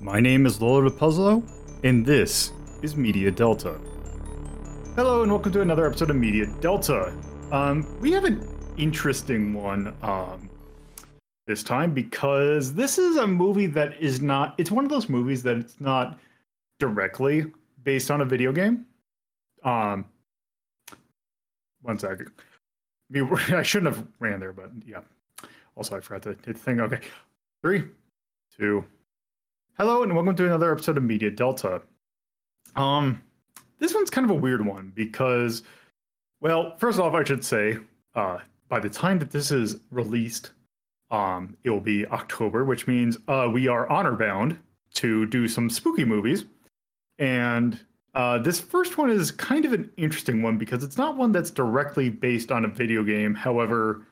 My name is Lola Puzzle, and this is Media Delta. Hello, and welcome to another episode of Media Delta. We have an interesting one this time because this is a movie that is not... It's one of those movies that it's not directly based on a video game. One second. I shouldn't have ran there, but yeah. Also, I forgot to hit the thing. Okay. 3, 2... Hello, and welcome to another episode of Media Delta. This one's kind of a weird one because, well, first off, I should say, by the time that this is released, it will be October, which means we are honor-bound to do some spooky movies. And this first one is kind of an interesting one because it's not one that's directly based on a video game. However,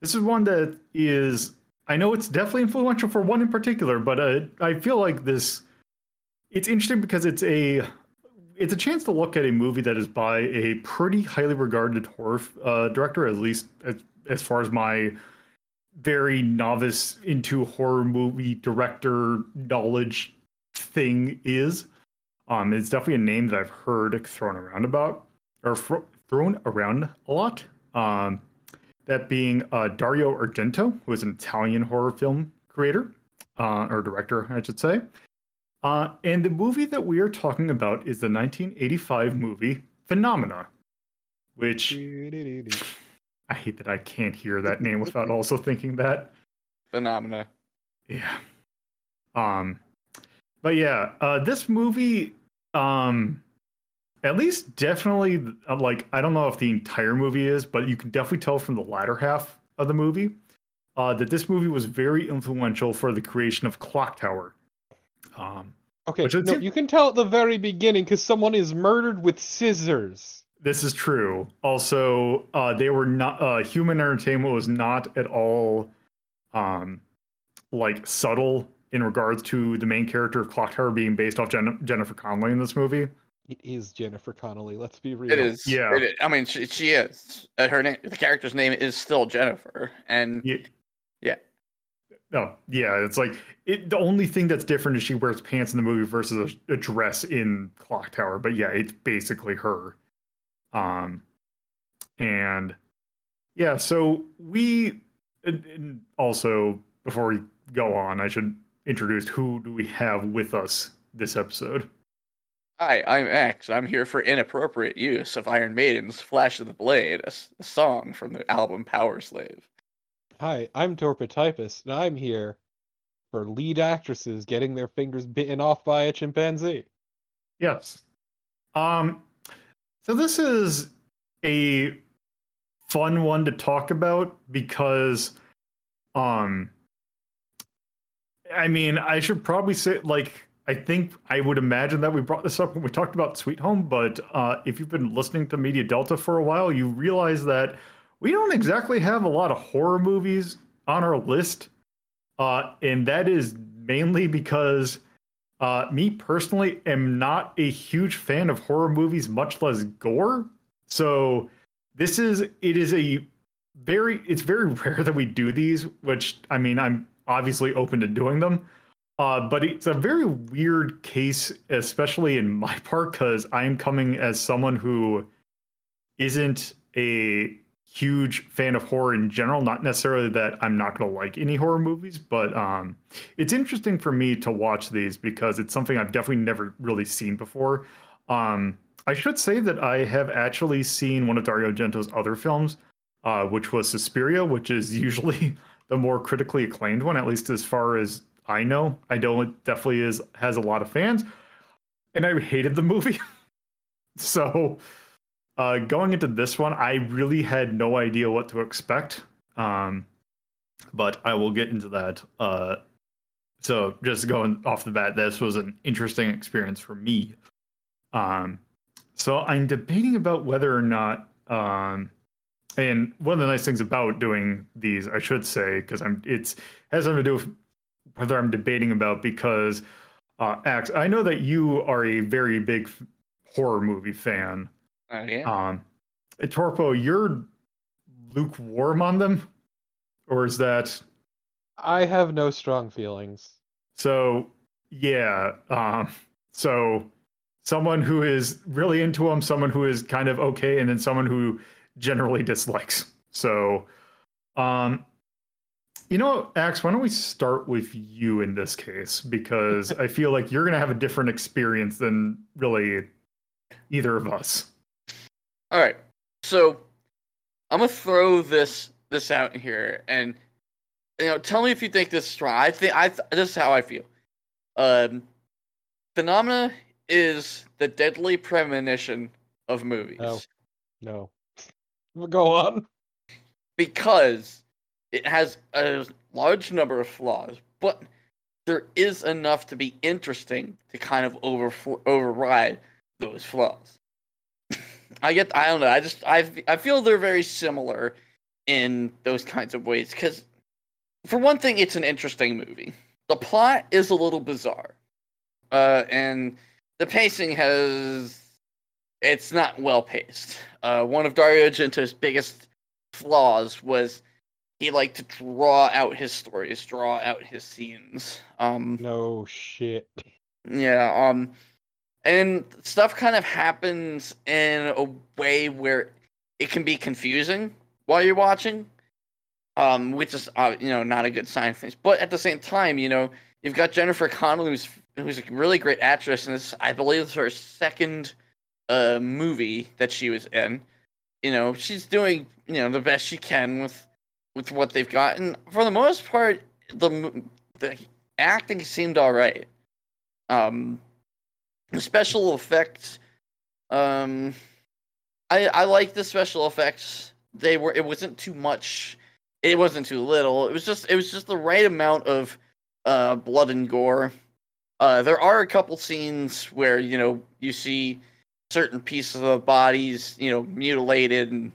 this is one that is... I know it's definitely influential for one in particular, but I feel like this... It's interesting because it's a chance to look at a movie that is by a pretty highly regarded horror director, at least as far as my very novice into horror movie director knowledge thing is. It's definitely a name that I've heard thrown around a lot. That being Dario Argento, who is an Italian horror film creator, or director, I should say. And the movie that we are talking about is the 1985 movie Phenomena, which... I hate that I can't hear that name without also thinking that. Phenomena. Yeah. But yeah, this movie... At least definitely, like, I don't know if the entire movie is, but you can definitely tell from the latter half of the movie that this movie was very influential for the creation of Clock Tower. You can tell at the very beginning because someone is murdered with scissors. This is true. Also, they were not... Human Entertainment was not at all, subtle in regards to the main character of Clock Tower being based off Jennifer Connelly in this movie. It is Jennifer Connelly. Let's be real. It is. Yeah. It is. I mean, she is. Her name, the character's name, is still Jennifer. And yeah. No. Yeah. It's like the only thing that's different is she wears pants in the movie versus a dress in Clock Tower. But yeah, it's basically her. And yeah. So and also before we go on, I should introduce who do we have with us this episode. Hi, I'm X. I'm here for inappropriate use of Iron Maiden's Flash of the Blade, a song from the album Power Slave. Hi, I'm Torpotypus, and I'm here for lead actresses getting their fingers bitten off by a chimpanzee. Yes. So this is a fun one to talk about because, I mean, I should probably say, like... I think I would imagine that we brought this up when we talked about Sweet Home, but if you've been listening to Media Delta for a while, you realize that we don't exactly have a lot of horror movies on our list. And that is mainly because me personally am not a huge fan of horror movies, much less gore. So it's very rare that we do these, which, I mean, I'm obviously open to doing them. But it's a very weird case, especially in my part, because I'm coming as someone who isn't a huge fan of horror in general. Not necessarily that I'm not going to like any horror movies, but it's interesting for me to watch these because it's something I've definitely never really seen before. I should say that I have actually seen one of Dario Argento's other films, which was Suspiria, which is usually the more critically acclaimed one, at least as far as... I know. I know it definitely has a lot of fans, and I hated the movie. So going into this one, I really had no idea what to expect. But I will get into that. So just going off the bat, this was an interesting experience for me. So I'm debating about whether or not... and one of the nice things about doing these, I should say, because it has something to do with whether I'm debating about, because Axe, I know that you are a very big horror movie fan. Yeah. Torpo, you're lukewarm on them, or is that... I have no strong feelings. So Yeah. So someone who is really into them, someone who is kind of okay, and then someone who generally dislikes. So, you know, Axe, why don't we start with you in this case? Because I feel like you're going to have a different experience than really either of us. All right. So I'm going to throw this out here, and, you know, tell me if you think this is wrong. This is how I feel. Phenomena is the Deadly Premonition of movies. No. Go on. Because it has a large number of flaws, but there is enough to be interesting to kind of override those flaws. I don't know. I feel they're very similar in those kinds of ways, because for one thing, it's an interesting movie. The plot is a little bizarre, and the pacing it's not well paced. One of Dario Argento's biggest flaws was he liked to draw out his stories, draw out his scenes. No shit. Yeah. And stuff kind of happens in a way where it can be confusing while you're watching, which is, not a good sign of things. But at the same time, you've got Jennifer Connelly, who's a really great actress, and this, I believe, is her second movie that she was in. She's doing, the best she can with what they've got. And for the most part, the acting seemed all right. The special effects, I like the special effects. It wasn't too much, it wasn't too little. It was just the right amount of blood and gore. There are a couple scenes where you see certain pieces of bodies mutilated and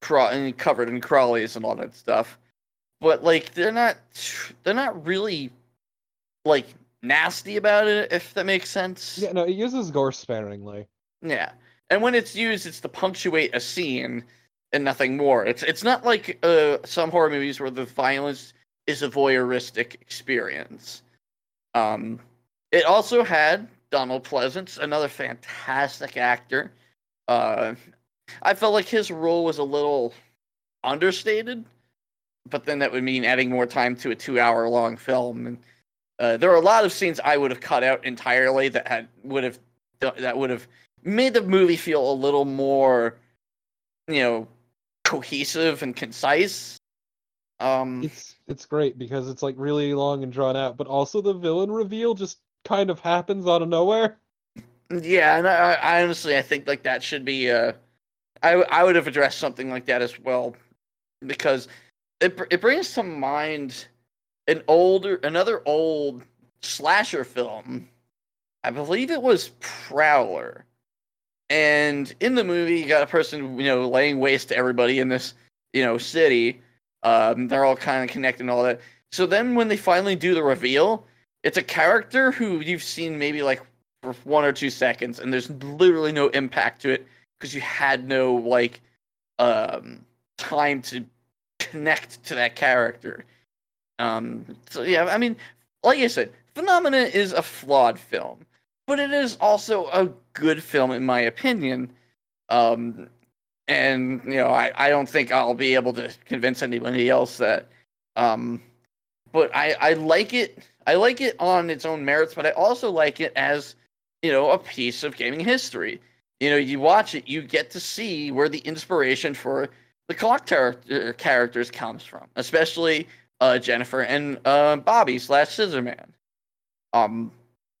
covered in crawlies and all that stuff, but like they're not really like nasty about it, if that makes sense. Yeah, no, it uses gore sparingly. Yeah, and when it's used, it's to punctuate a scene and nothing more. It's not like some horror movies where the violence is a voyeuristic experience. It also had Donald Pleasence, another fantastic actor. I felt like his role was a little understated, but then that would mean adding more time to a 2-hour-long film, and there are a lot of scenes I would have cut out entirely that would have made the movie feel a little more, cohesive and concise. It's great because it's like really long and drawn out, but also the villain reveal just kind of happens out of nowhere. Yeah, and I honestly I think like that should be I would have addressed something like that as well, because it brings to mind another old slasher film. I believe it was Prowler. And in the movie, you got a person, laying waste to everybody in this, city. They're all kind of connected and all that. So then when they finally do the reveal, it's a character who you've seen maybe like for 1 or 2 seconds, and there's literally no impact to it because you had no like time to connect to that character. So yeah, I mean, like I said, Phenomena is a flawed film, but it is also a good film in my opinion. And I don't think I'll be able to convince anybody else that. But I like it. I like it on its own merits, but I also like it as a piece of gaming history. You watch it, you get to see where the inspiration for the Clock Tower characters comes from, especially. Jennifer and Bobby/Scissorman.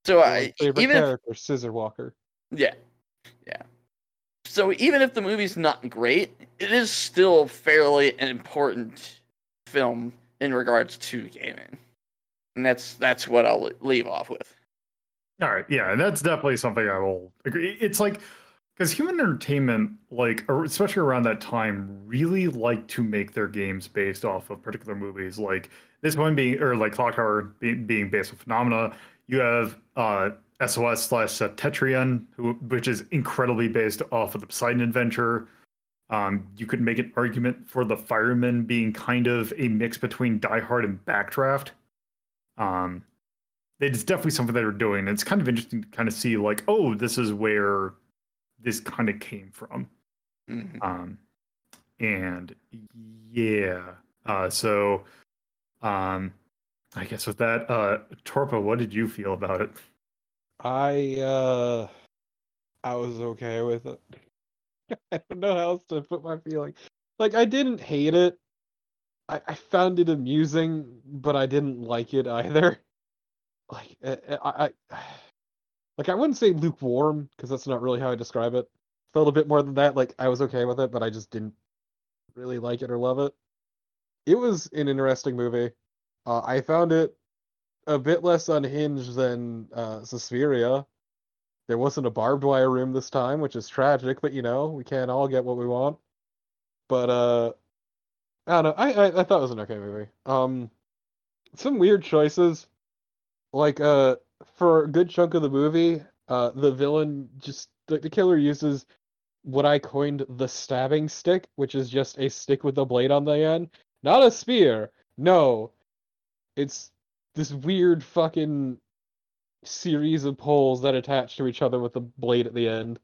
So I favorite even character, Scissorwalker. Yeah. So even if the movie's not great, it is still fairly an important film in regards to gaming, and that's what I'll leave off with. All right, yeah, and that's definitely something I will agree. It's like because Human Entertainment, like especially around that time, really liked to make their games based off of particular movies. Like this one being, or like Clock Tower being based on Phenomena. You have SOS/Tetrion, which is incredibly based off of the Poseidon Adventure. You could make an argument for the Firemen being kind of a mix between Die Hard and Backdraft. it's definitely something they were doing. It's kind of interesting to kind of see like, oh, this is where this kind of came from. Mm-hmm. And yeah. So I guess with that, Torpa, what did you feel about it? I was okay with it. I don't know how else to put my feeling. Like, I didn't hate it. I found it amusing, but I didn't like it either. Like, I wouldn't say lukewarm, because that's not really how I describe it. Felt a bit more than that. Like, I was okay with it, but I just didn't really like it or love it. It was an interesting movie. I found it a bit less unhinged than Suspiria. There wasn't a barbed wire room this time, which is tragic, but, you know, we can't all get what we want. But, I don't know, I thought it was an okay movie. Some weird choices. Like, for a good chunk of the movie, the villain just... The killer uses what I coined the stabbing stick, which is just a stick with a blade on the end. Not a spear! No! It's this weird fucking series of poles that attach to each other with a blade at the end.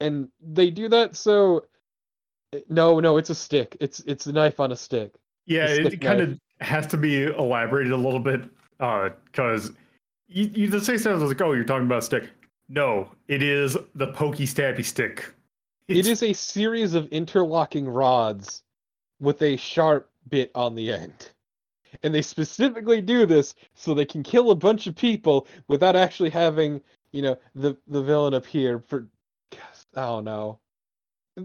And they do that so... No, it's a stick. It's a knife on a stick. Yeah, it kind of has to be elaborated a little bit, because you just say something like, oh, you're talking about a stick. No, it is the pokey stabby stick. It is a series of interlocking rods with a sharp bit on the end. And they specifically do this so they can kill a bunch of people without actually having, you know, the villain appear for, I don't know.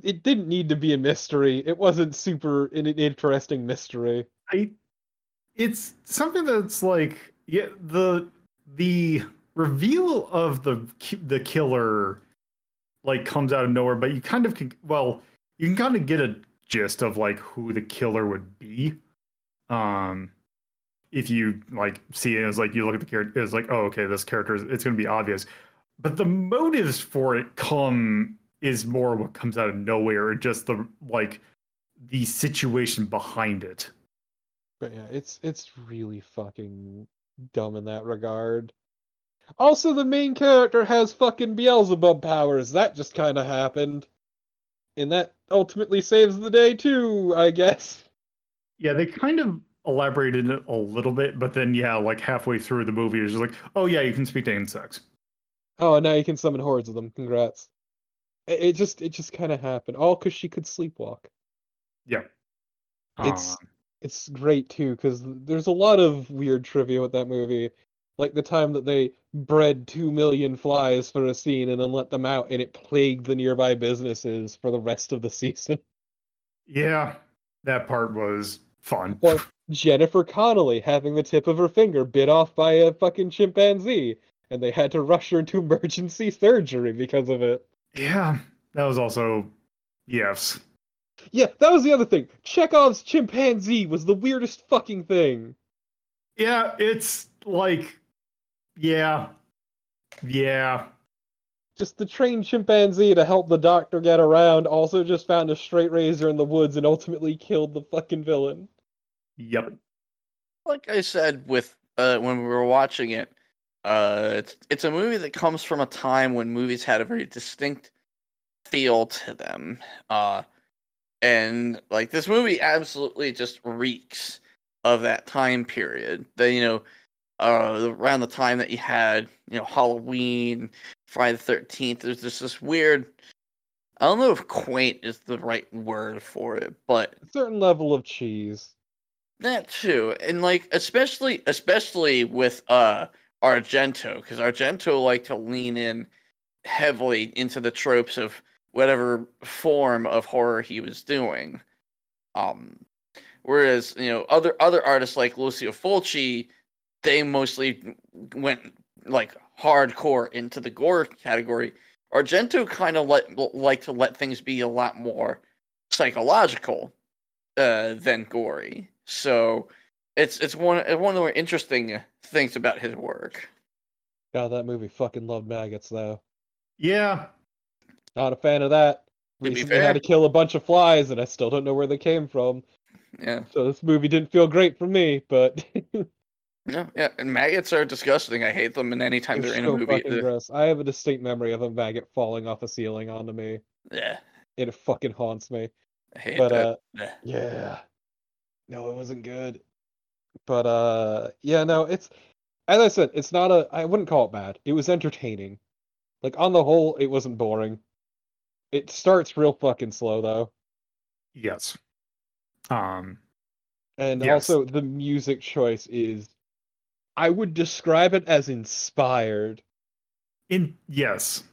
It didn't need to be a mystery. It wasn't super an interesting mystery. It's something that's like, yeah, the reveal of the killer like comes out of nowhere, but you can kind of get a gist of like who the killer would be. If you like see it as like you look at the character, it's like, oh, okay, this character it's going to be obvious, but the motives for it is more what comes out of nowhere, and just the situation behind it. But yeah, it's really fucking dumb in that regard. Also, the main character has fucking Beelzebub powers. That just kind of happened, and that ultimately saves the day too, I guess. Yeah, they kind of elaborated it a little bit, but then yeah, like halfway through the movie, it's just like, oh yeah, you can speak to insects. Oh, and now you can summon hordes of them. Congrats. It just kind of happened, all because she could sleepwalk. Yeah, it's great too, because there's a lot of weird trivia with that movie, like the time that they bred 2 million flies for a scene and then let them out, and it plagued the nearby businesses for the rest of the season. Yeah, that part was fun. Or Jennifer Connelly having the tip of her finger bit off by a fucking chimpanzee, and they had to rush her into emergency surgery because of it. Yeah, that was also... Yes. Yeah, that was the other thing. Chekhov's chimpanzee was the weirdest fucking thing. Yeah, it's like... Yeah. Yeah. Just the trained chimpanzee to help the doctor get around also just found a straight razor in the woods and ultimately killed the fucking villain. Yep. Like I said when we were watching it, it's a movie that comes from a time when movies had a very distinct feel to them. And like this movie absolutely just reeks of that time period. Around the time that you had, Halloween, Friday the 13th, there's just this weird, I don't know if quaint is the right word for it, but a certain level of cheese. That too. And like especially with Argento, because Argento liked to lean in heavily into the tropes of whatever form of horror he was doing. Whereas, other artists like Lucio Fulci, they mostly went like hardcore into the gore category. Argento kind of liked to let things be a lot more psychological than gory. So it's one of the more interesting things about his work. God, that movie fucking loved maggots, though. Yeah. Not a fan of that. Recently had to kill a bunch of flies, and I still don't know where they came from. Yeah. So this movie didn't feel great for me, but... Yeah, and maggots are disgusting. I hate them, and anytime they're in a movie... Gross. I have a distinct memory of a maggot falling off a ceiling onto me. Yeah. It fucking haunts me. I hate that. Yeah. No, it wasn't good. But, yeah, no, it's... As I said, it's not a... I wouldn't call it bad. It was entertaining. Like, on the whole, it wasn't boring. It starts real fucking slow, though. Yes. And yes. Also, the music choice is... I would describe it as inspired. Yes.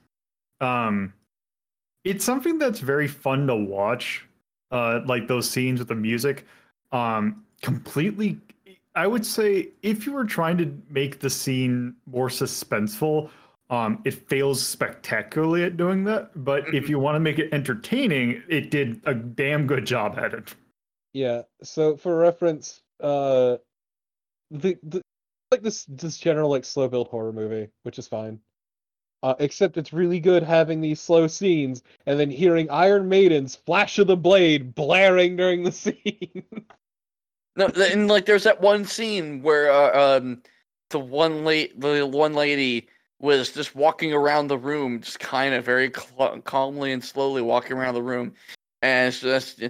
It's something that's very fun to watch. Like those scenes with the music. Completely... I would say if you were trying to make the scene more suspenseful, it fails spectacularly at doing that. But if you want to make it entertaining, it did a damn good job at it. Yeah. So for reference, this general like slow build horror movie, which is fine. Except it's really good having these slow scenes and then hearing Iron Maiden's Flash of the Blade blaring during the scene. No, and like there's that one scene where the one lady was just walking around the room, just kind of very calmly and slowly walking around the room, and it's just,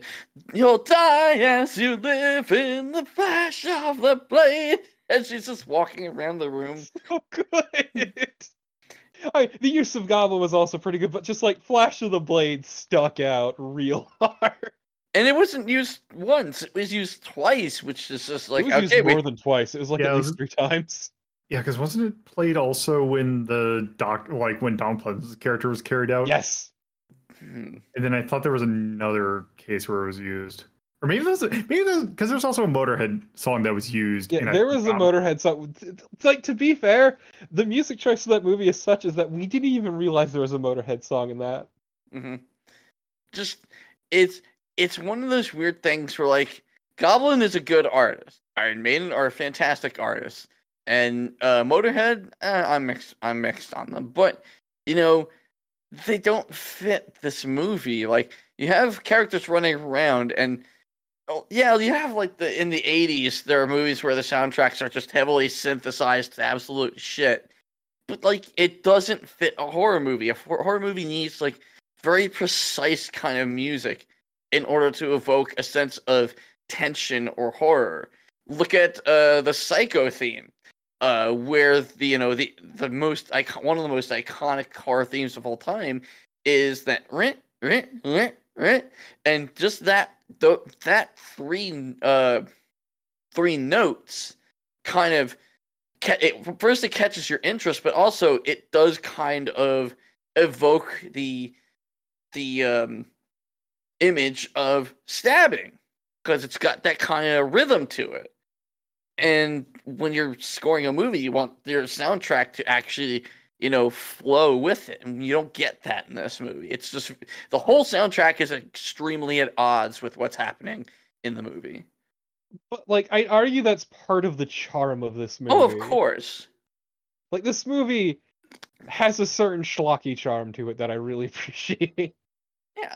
you'll die as you live in the flash of the blade, and she's just walking around the room. So good. The use of Goblin was also pretty good, but just like Flash of the Blade stuck out real hard. And it wasn't used once; it was used twice, which is just like it was used more than twice. It was like at least three times. Yeah, because wasn't it played also when when Donald Pleasence's character was carried out? Yes. And then I thought there was another case where it was used, or maybe because there's also a Motörhead song that was used. Yeah, there was a Motörhead song. Like, to be fair, the music choice of that movie is such as that we didn't even realize there was a Motörhead song in that. Mm-hmm. It's one of those weird things where, like, Goblin is a good artist. Iron Maiden are fantastic artists. And Motörhead, I'm mixed on them. But, you know, they don't fit this movie. Like, you have characters running around, and, you have, like, in the 80s, there are movies where the soundtracks are just heavily synthesized to absolute shit. But, like, it doesn't fit a horror movie. A horror movie needs, like, very precise kind of music in order to evoke a sense of tension or horror. Look at the Psycho theme, where one of the most iconic horror themes of all time is that rent, and just that three notes kind of first it catches your interest, but also it does kind of evoke the image of stabbing, because it's got that kind of rhythm to it. And when you're scoring a movie, you want your soundtrack to actually, flow with it, and you don't get that in this movie. It's just the whole soundtrack is extremely at odds with what's happening in the movie. But like, I argue that's part of the charm of this movie. Oh, of course. Like, this movie has a certain schlocky charm to it that I really appreciate. Yeah.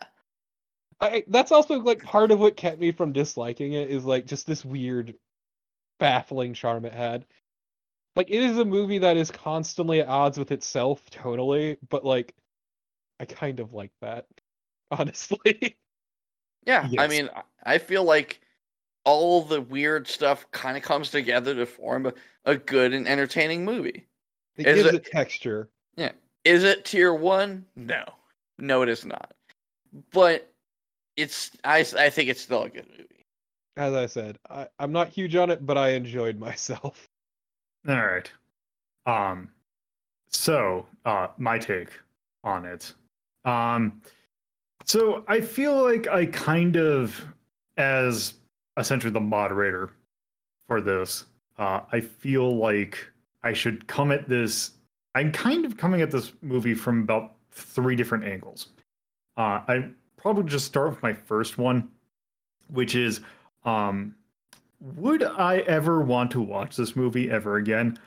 That's also like part of what kept me from disliking it, is like just this weird, baffling charm it had. Like, it is a movie that is constantly at odds with itself tonally, but like, I kind of like that, honestly. Yeah, yes. I mean, I feel like all the weird stuff kind of comes together to form a good and entertaining movie. It gives it texture. Yeah. Is it tier one? No, it is not. But I think it's still a good movie. As I said, I'm not huge on it, but I enjoyed myself. All right. So my take on it. So I feel like I kind of, as essentially the moderator for this, I feel like I should come at this. I'm kind of coming at this movie from about three different angles. Probably just start with my first one, which is, would I ever want to watch this movie ever again?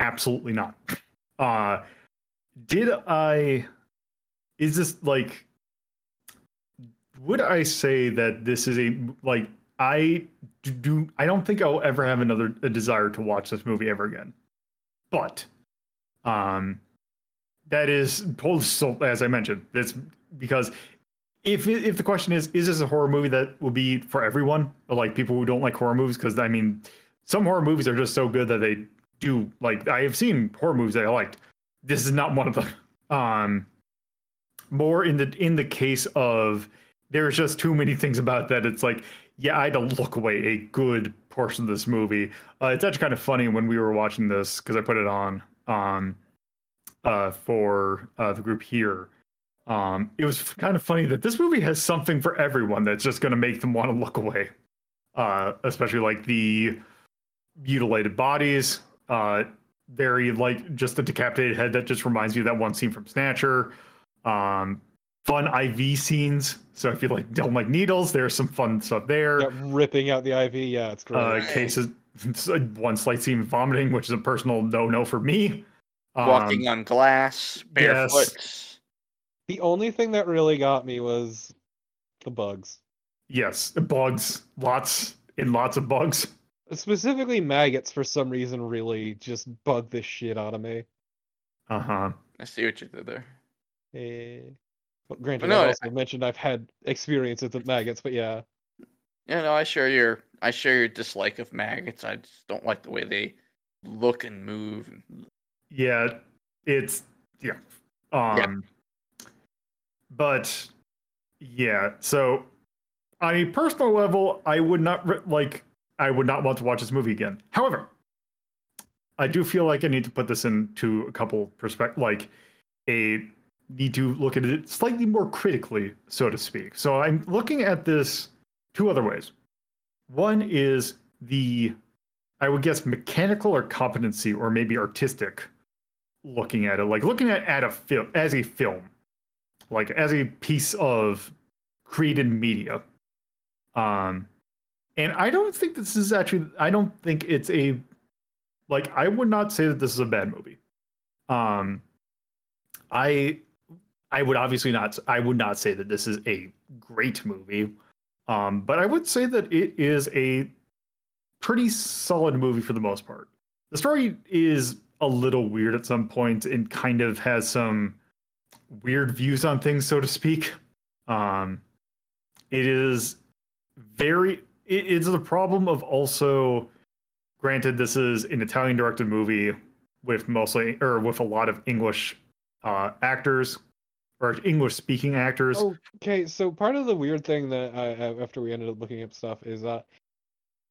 Absolutely not. Would I say that this is a, like, I don't think I'll ever have a desire to watch this movie ever again. But that is, as I mentioned, that's because if the question is this a horror movie that will be for everyone, or like people who don't like horror movies? Because I mean, some horror movies are just so good that they do, like, I have seen horror movies that I liked. This is not one of them. More in the case of there's just too many things about that. It's like, yeah, I had to look away a good portion of this movie. It's actually kind of funny when we were watching this, because I put it on for the group here. It was kind of funny that this movie has something for everyone that's just going to make them want to look away. Especially like the mutilated bodies, very like just the decapitated head that just reminds you of that one scene from Snatcher. Fun IV scenes. So if you like don't like needles, there's some fun stuff there. Yeah, ripping out the IV, yeah, it's great. Cases, one slight scene of vomiting, which is a personal no-no for me. Walking on glass, barefoot. Yes. The only thing that really got me was the bugs. Yes, the bugs. Lots of bugs. Specifically maggots, for some reason, really just bug the shit out of me. Uh-huh. I see what you did there. Well, granted, no, I mentioned I've had experience with the maggots, but yeah. Yeah, no, I share your dislike of maggots. I just don't like the way they look and move. Yeah, But yeah, so on a personal level, I would not want to watch this movie again. However, I do feel like I need to put this into a couple perspective, like a need to look at it slightly more critically, so to speak. So I'm looking at this two other ways. One is the, I would guess, mechanical or competency or maybe artistic looking at it, like looking at a film as a film, like as a piece of created media. And I don't think this is actually, I don't think it's a, like, I would not say that this is a bad movie. I would obviously not, I would not say that this is a great movie. But I would say that it is a pretty solid movie for the most part. The story is a little weird at some point and kind of has some weird views on things, so to speak. It is very, it's the problem of also, granted, this is an Italian-directed movie with a lot of English actors or English-speaking actors. Okay, so part of the weird thing that after we ended up looking up stuff is that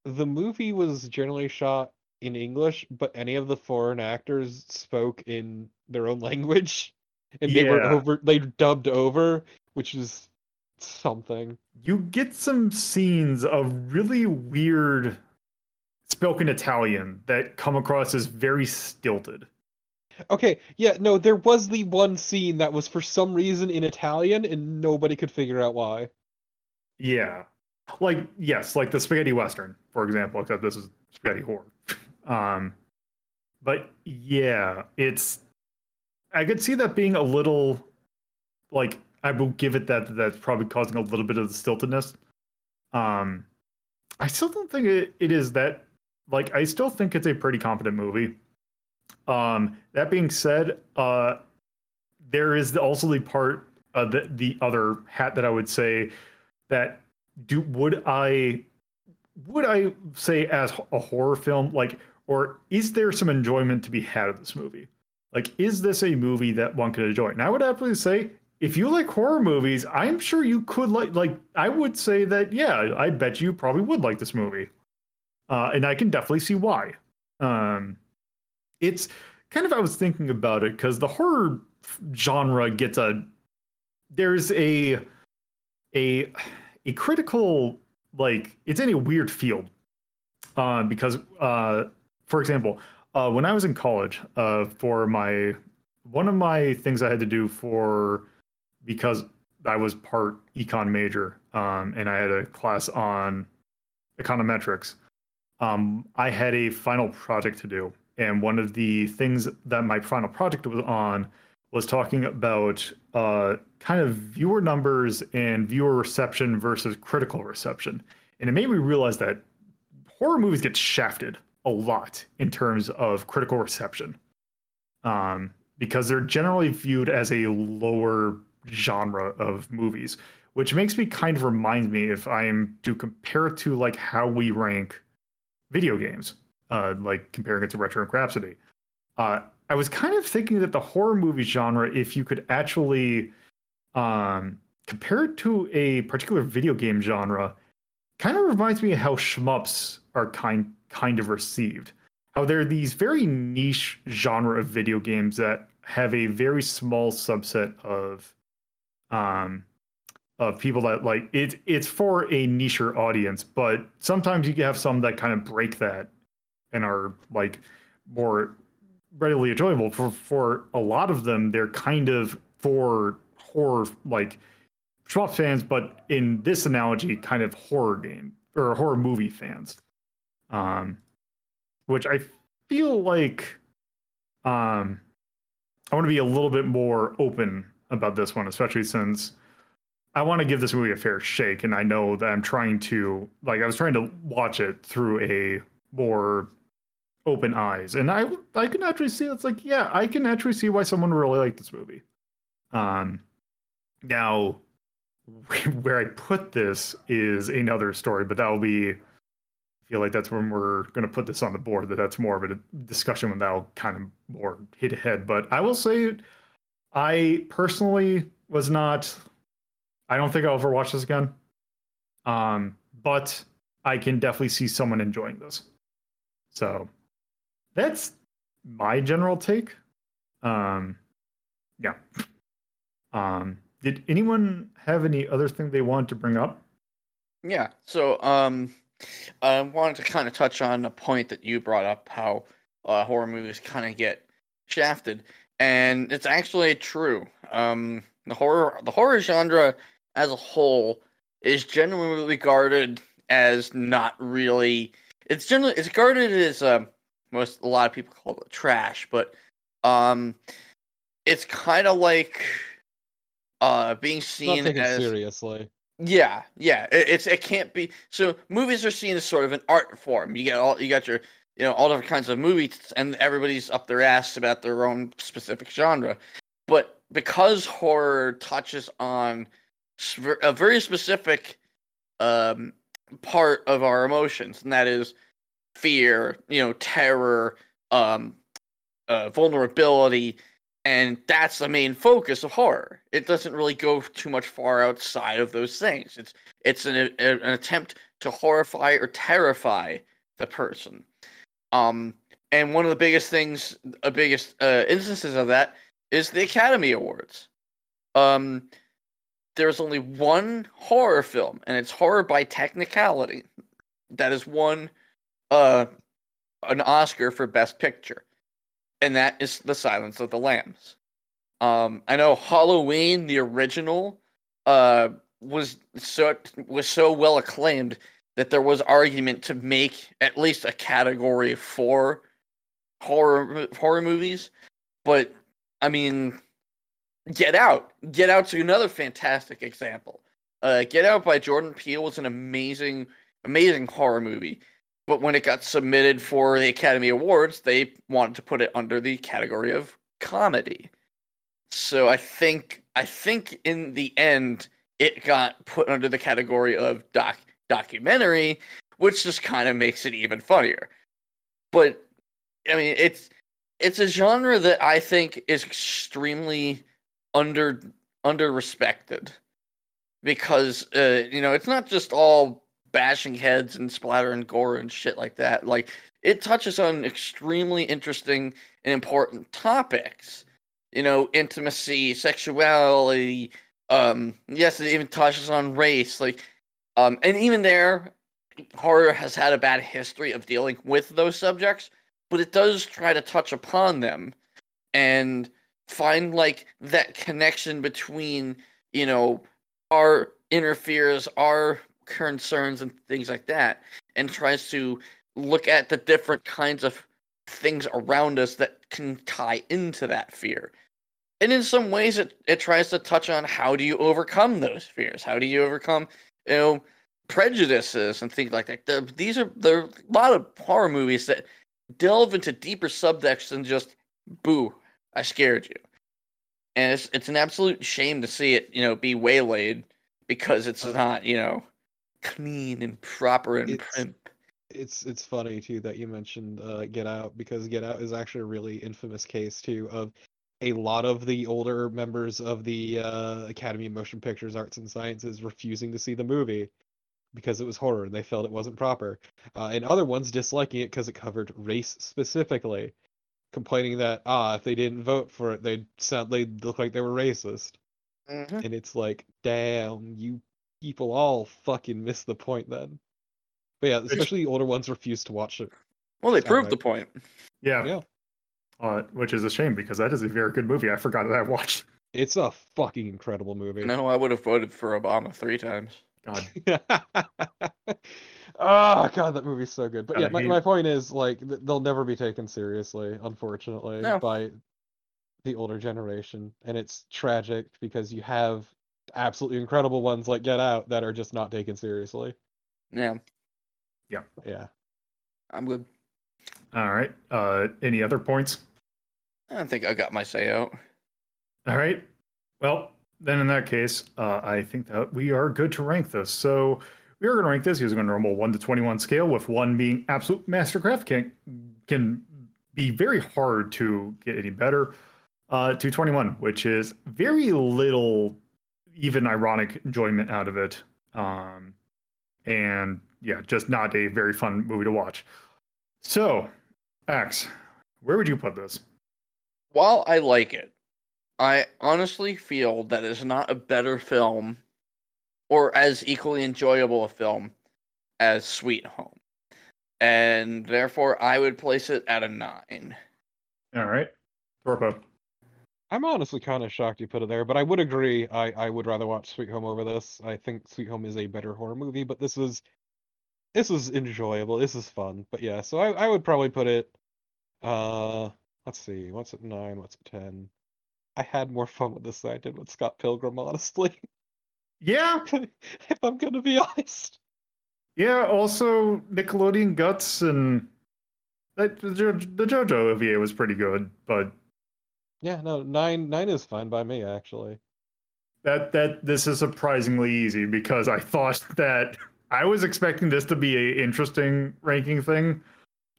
the movie was generally shot in English, but any of the foreign actors spoke in their own language, and they dubbed over, which is something. You get some scenes of really weird spoken Italian that come across as very stilted. Okay, yeah, no, there was the one scene that was for some reason in Italian and nobody could figure out why. Yeah. Like, yes, like the spaghetti western, for example, except this is spaghetti horror. But yeah, I could see that being a little, like, I will give it that's probably causing a little bit of the stiltedness. I still don't think it is that, like, I still think it's a pretty competent movie. That being said, there is also the part of the other hat that I would say that would I say as a horror film, like, or is there some enjoyment to be had of this movie? Like, is this a movie that one could enjoy? And I would absolutely say, if you like horror movies, I'm sure you could like, I would say that, yeah, I bet you probably would like this movie. And I can definitely see why. It's kind of, I was thinking about it because the horror genre gets there's a critical, like, it's in a weird field. Because, for example, when I was in college, one of my things I had to do because I was part econ major, and I had a class on econometrics. I had a final project to do. And one of the things that my final project was on was talking about kind of viewer numbers and viewer reception versus critical reception. And it made me realize that horror movies get shafted a lot in terms of critical reception, because they're generally viewed as a lower genre of movies, which makes me kind of remind me, if I am to compare it to like how we rank video games, like comparing it to Retro and Rhapsody, I was kind of thinking that the horror movie genre, if you could actually compare it to a particular video game genre, kind of reminds me of how shmups are kind of received. How there are these very niche genre of video games that have a very small subset of people that like it. It's for a nicher audience, but sometimes you have some that kind of break that and are like more readily enjoyable. For a lot of them, they're kind of for horror, like shmup fans, but in this analogy, kind of horror game or horror movie fans, which I feel like I want to be a little bit more open about this one, especially since I want to give this movie a fair shake. And I know that I'm trying to, like, I was trying to watch it through a more open eyes. And I can actually see, it's like, yeah, I can actually see why someone really liked this movie. Now, where I put this is another story, but that'll be, I feel like that's when we're going to put this on the board, that's more of a discussion when that'll kind of more hit ahead. But I will say, I personally was not, I don't think I'll ever watch this again. But I can definitely see someone enjoying this. So that's my general take. Yeah. Did anyone have any other thing they wanted to bring up? Yeah, so I wanted to kind of touch on a point that you brought up, how horror movies kind of get shafted, and it's actually true. The horror genre as a whole is generally regarded as not really. It's regarded as a lot of people call it trash, but it's kind of like. Being seen not as seriously. Yeah. It can't be. So movies are seen as sort of an art form. You got your all different kinds of movies, and everybody's up their ass about their own specific genre. But because horror touches on a very specific part of our emotions, and that is fear, terror, vulnerability. And that's the main focus of horror. It doesn't really go too much far outside of those things. It's an attempt to horrify or terrify the person. And one of the biggest instances of that is the Academy Awards. There's only one horror film, and it's horror by technicality, that has won an Oscar for Best Picture. And that is The Silence of the Lambs. I know Halloween, the original, was so well acclaimed that there was argument to make at least a category for horror movies. But I mean, Get Out. Get Out's another fantastic example. Get Out by Jordan Peele was an amazing, amazing horror movie. But when it got submitted for the Academy Awards, they wanted to put it under the category of comedy. So I think in the end, it got put under the category of documentary, which just kind of makes it even funnier. But I mean, it's a genre that I think is extremely under-respected because it's not just all bashing heads and splatter and gore and shit like that. Like, it touches on extremely interesting and important topics. Intimacy, sexuality, yes, it even touches on race. Like, and even there, horror has had a bad history of dealing with those subjects, but it does try to touch upon them and find, like, that connection between, our inner fears, our concerns and things like that, and tries to look at the different kinds of things around us that can tie into that fear. And in some ways it tries to touch on how do you overcome those fears? How do you overcome, prejudices and things like that. These are, there are a lot of horror movies that delve into deeper subtexts than just, boo, I scared you. And it's an absolute shame to see it, you know, be waylaid because it's not, you know, clean and proper and primp. It's funny too that you mentioned Get Out, because Get Out is actually a really infamous case too of a lot of the older members of the Academy of Motion Pictures Arts and Sciences refusing to see the movie because it was horror and they felt it wasn't proper, and other ones disliking it because it covered race specifically, complaining that if they didn't vote for it they'd look like they were racist. Mm-hmm. And it's like, damn, you people all fucking miss the point then. But yeah, especially the older ones refuse to watch it. Well, they proved the point. Yeah. Which is a shame, because that is a very good movie. I forgot that I watched. It's a fucking incredible movie. No, I would have voted for Obama 3 times. God. Oh, God, that movie's so good. But yeah, my point is, like, they'll never be taken seriously, unfortunately, by the older generation. And it's tragic, because you have absolutely incredible ones like Get Out that are just not taken seriously. Yeah. I'm good. All right. Any other points? I don't think I got my say out. All right. Well, then in that case, I think that we are good to rank this. So we are going to rank this using a normal 1 to 21 scale, with 1 being absolute mastercraft. Can be very hard to get any better. To 21, which is very little, even ironic enjoyment out of it. And yeah, just not a very fun movie to watch. So, Axe, where would you put this? While I like it, I honestly feel that it's not a better film or as equally enjoyable a film as Sweet Home. And therefore, I would place it at a 9. All right. Torpo. I'm honestly kind of shocked you put it there, but I would agree. I would rather watch Sweet Home over this. I think Sweet Home is a better horror movie, but this is enjoyable. This is fun. But yeah, so I would probably put it, let's see, what's at 9, what's at 10? I had more fun with this than I did with Scott Pilgrim, honestly. Yeah. If I'm going to be honest. Yeah, also Nickelodeon Guts and the JoJo OVA was pretty good, but... Yeah, no, 9 is fine by me, actually. That this is surprisingly easy, because I thought that... I was expecting this to be an interesting ranking thing.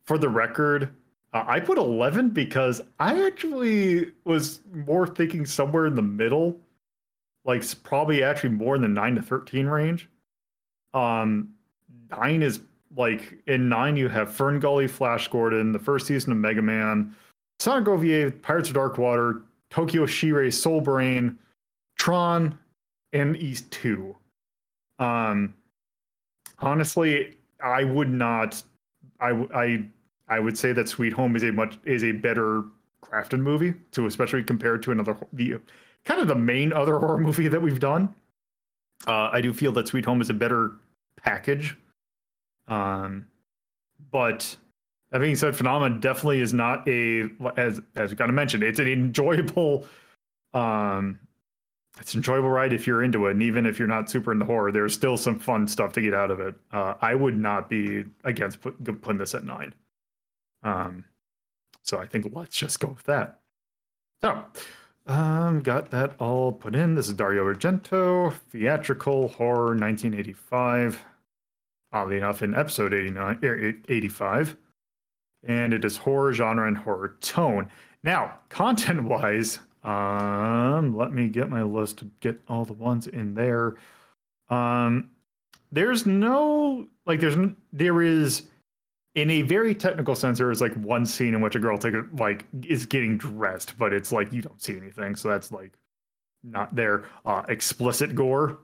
For the record, I put 11 because I actually was more thinking somewhere in the middle, like probably actually more in the 9 to 13 range. 9 is like, in 9 you have FernGully, Flash Gordon, the first season of Mega Man, Sonic OVA, Pirates of Darkwater, Tokyo Shire, Soul Brain, Tron, and East 2. Honestly, I would not. I would say that Sweet Home is a better crafted movie, to especially compared to the main other horror movie that we've done. I do feel that Sweet Home is a better package. But that being said, Phenomena definitely is not a, as we kind of mentioned, it's an enjoyable. It's an enjoyable ride if you're into it, and even if you're not super into horror, there's still some fun stuff to get out of it. I would not be against putting this at 9. So I think let's just go with that. So, got that all put in. This is Dario Argento, theatrical horror, 1985. Oddly enough, in episode 85. And it is horror genre and horror tone. Now, content-wise... let me get my list to get all the ones in there. There is in a very technical sense, there is like one scene in which a girl is getting dressed, but it's like you don't see anything, so that's like not there. Explicit gore.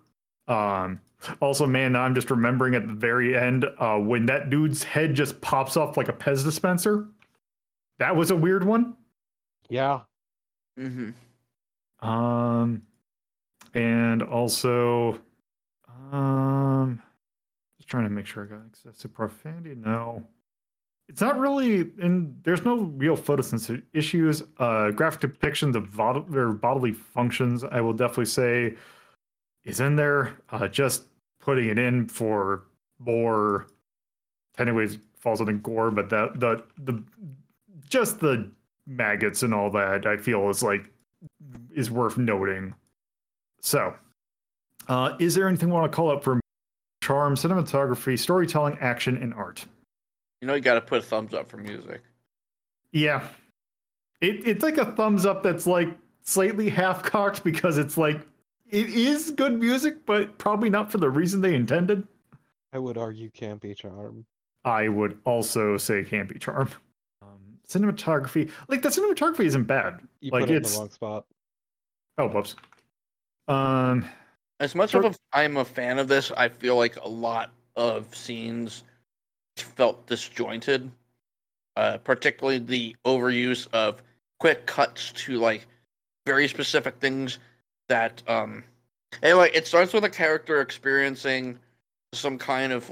Also, man, I'm just remembering at the very end when that dude's head just pops off like a Pez dispenser. That was a weird one. Yeah. Mm-hmm. And also, just trying to make sure I got excessive profanity. No, it's not really, and there's no real photosensitive issues. Graphic depictions of bodily functions, I will definitely say, is in there. Just putting it in for more, technically it falls under gore, but that the maggots and all that, I feel is worth noting. So, is there anything we want to call up for charm, cinematography, storytelling, action, and art? You know, you got to put a thumbs up for music. Yeah. It's like a thumbs up that's slightly half-cocked because it's it is good music, but probably not for the reason they intended. I would argue campy charm. I would also say campy charm. Cinematography. The cinematography isn't bad. You put it in the wrong spot. Oh, whoops. As much as I'm a fan of this, I feel like a lot of scenes felt disjointed. Particularly the overuse of quick cuts to very specific things that it starts with a character experiencing some kind of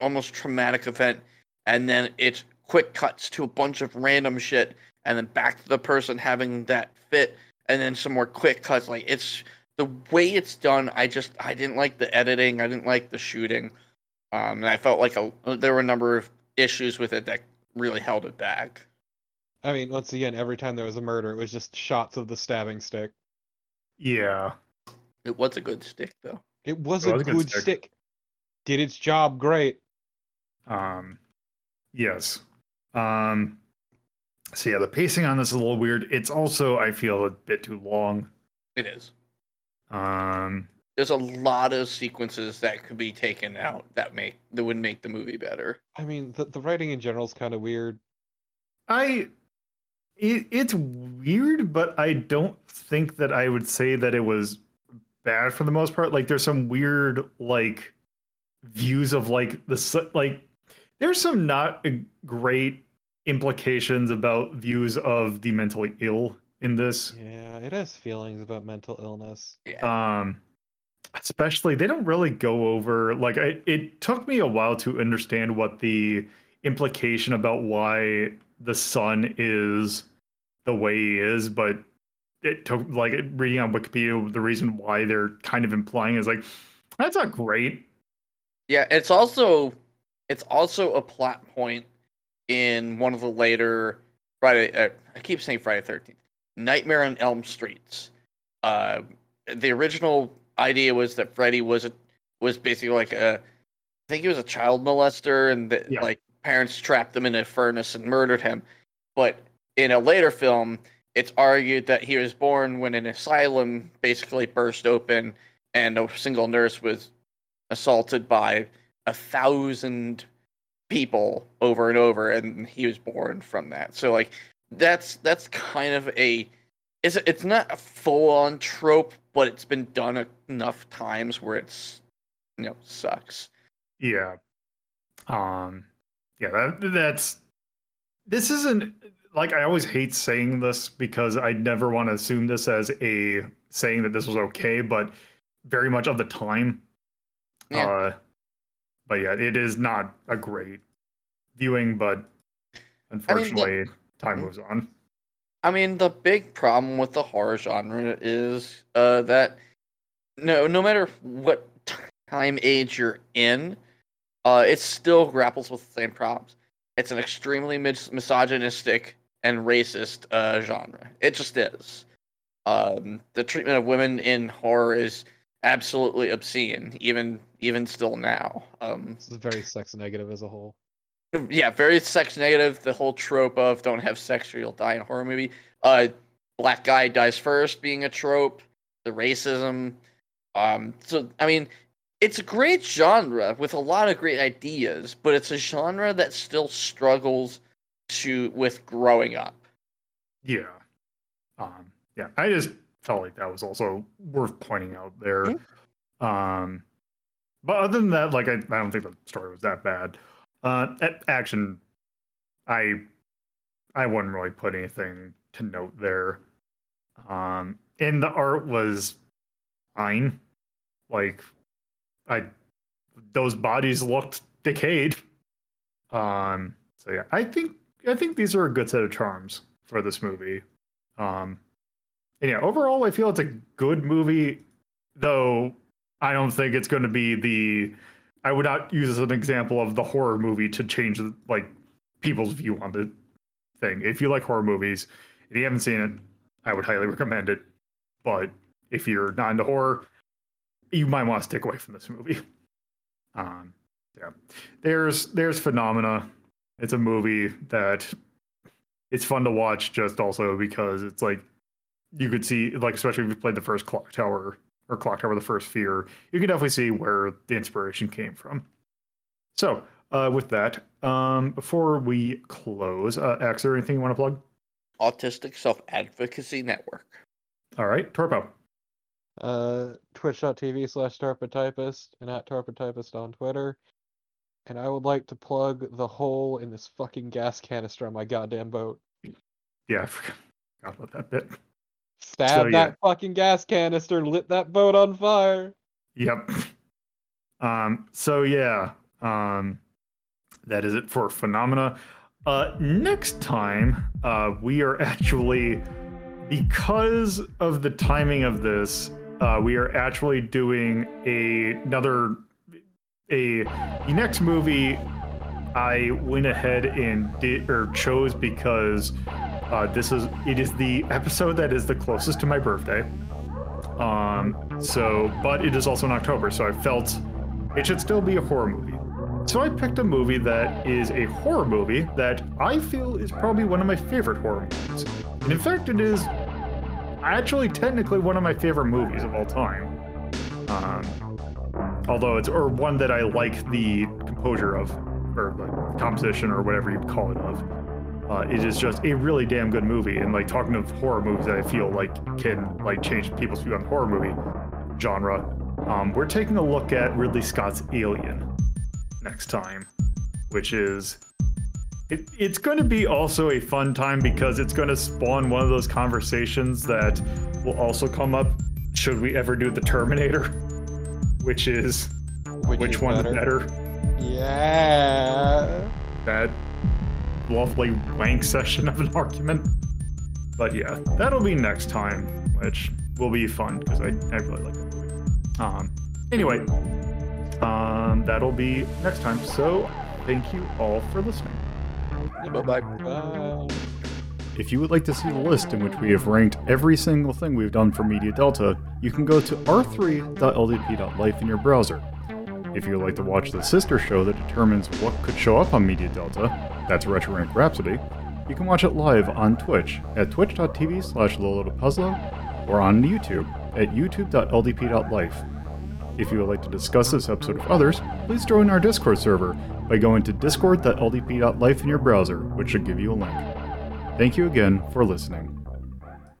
almost traumatic event, and then it's quick cuts to a bunch of random shit, and then back to the person having that fit, and then some more quick cuts. It's the way it's done. I didn't like the editing. I didn't like the shooting, and I felt there were a number of issues with it that really held it back. I mean, once again, every time there was a murder, it was just shots of the stabbing stick. Yeah. It was a good stick, though. It was a good stick. Did its job great. Yes. So yeah, the pacing on this is a little weird. It's also, I feel, a bit too long. It is. There's a lot of sequences that could be taken out that would make the movie better. I mean, the writing in general is kind of weird. It's weird, but I don't think that I would say that it was bad for the most part. There's some weird views of there's some not great implications about views of the mentally ill in this. Yeah, it has feelings about mental illness. Yeah. Especially, they don't really go over, it took me a while to understand what the implication about why the son is the way he is, but it took, reading on Wikipedia, the reason why they're kind of implying is, that's not great. Yeah, it's also a plot point in one of the later I keep saying Friday 13th, Nightmare on Elm Streets. The original idea was that Freddy was basically I think he was a child molester, and that parents trapped him in a furnace and murdered him. But in a later film, it's argued that he was born when an asylum basically burst open, and a single nurse was assaulted by 1,000 people over and over, and he was born from that. So that's kind of a it's not a full-on trope, but it's been done enough times where it's, sucks. Yeah. Yeah, this isn't, I always hate saying this because I never want to assume this as a saying that this was okay, but very much of the time. Yeah. But yeah, it is not a great viewing, but unfortunately, time moves on. I mean, the big problem with the horror genre is that no matter what time age you're in, it still grapples with the same problems. It's an extremely misogynistic and racist genre. It just is. The treatment of women in horror is absolutely obscene, even still now. This is very sex negative as a whole. Yeah, very sex negative. The whole trope of don't have sex or you'll die in a horror movie. Black guy dies first being a trope. The racism. So, I mean, it's a great genre with a lot of great ideas, but it's a genre that still struggles with growing up. Yeah. Yeah, I just felt like that was also worth pointing out there. Mm-hmm. But other than that, I don't think the story was that bad. Action, I wouldn't really put anything to note there. And the art was fine. Those bodies looked decayed. So yeah, I think these are a good set of charms for this movie. And yeah, overall, I feel it's a good movie, though I don't think it's going to be the... I would not use as an example of the horror movie to change like people's view on the thing. If you like horror movies, if you haven't seen it, I would highly recommend it. But if you're not into horror, you might want to stick away from this movie. Yeah, there's Phenomena. It's a movie that it's fun to watch, just also because it's like you could see, like, especially if you played the first Clock Tower. Or Clock Tower, the first Fear, you can definitely see where the inspiration came from. So, with that, before we close, Axe, or anything you want to plug? Autistic Self-Advocacy Network. All right, Torpo. Twitch.tv/Torpotypist and at Torpotypist on Twitter. And I would like to plug the hole in this fucking gas canister on my goddamn boat. Yeah, I forgot about that bit. Stab that fucking gas canister, lit that boat on fire. Yep. That is it for Phenomena. Next time, we are actually, because of the timing of this, we are actually doing the next movie I went ahead and chose because it is the episode that is the closest to my birthday. But it is also in October, so I felt it should still be a horror movie. So I picked a movie that is a horror movie that I feel is probably one of my favorite horror movies. And in fact, it is actually technically one of my favorite movies of all time. Although it's, or one that I like the composure of, or the composition, or whatever you call it of. It is just a really damn good movie, and like talking of horror movies that I feel like can like change people's view on horror movie genre, we're taking a look at Ridley Scott's Alien next time, which is it's going to be also a fun time because it's going to spawn one of those conversations that will also come up. Should we ever do the Terminator? Which one's better? Yeah. That lovely wank session of an argument. But yeah, that'll be next time, which will be fun because I really like that movie. That'll be next time. So thank you all for listening. Bye. If you would like to see the list in which we have ranked every single thing we've done for Media Delta, you can go to r3.ldp.life in your browser. If you would like to watch the sister show that determines what could show up on Media Delta, that's Retrorank Rhapsody, you can watch it live on Twitch at twitch.tv/LolaPuzzle or on YouTube at youtube.ldp.life. If you would like to discuss this episode with others, please join our Discord server by going to discord.ldp.life in your browser, which should give you a link. Thank you again for listening.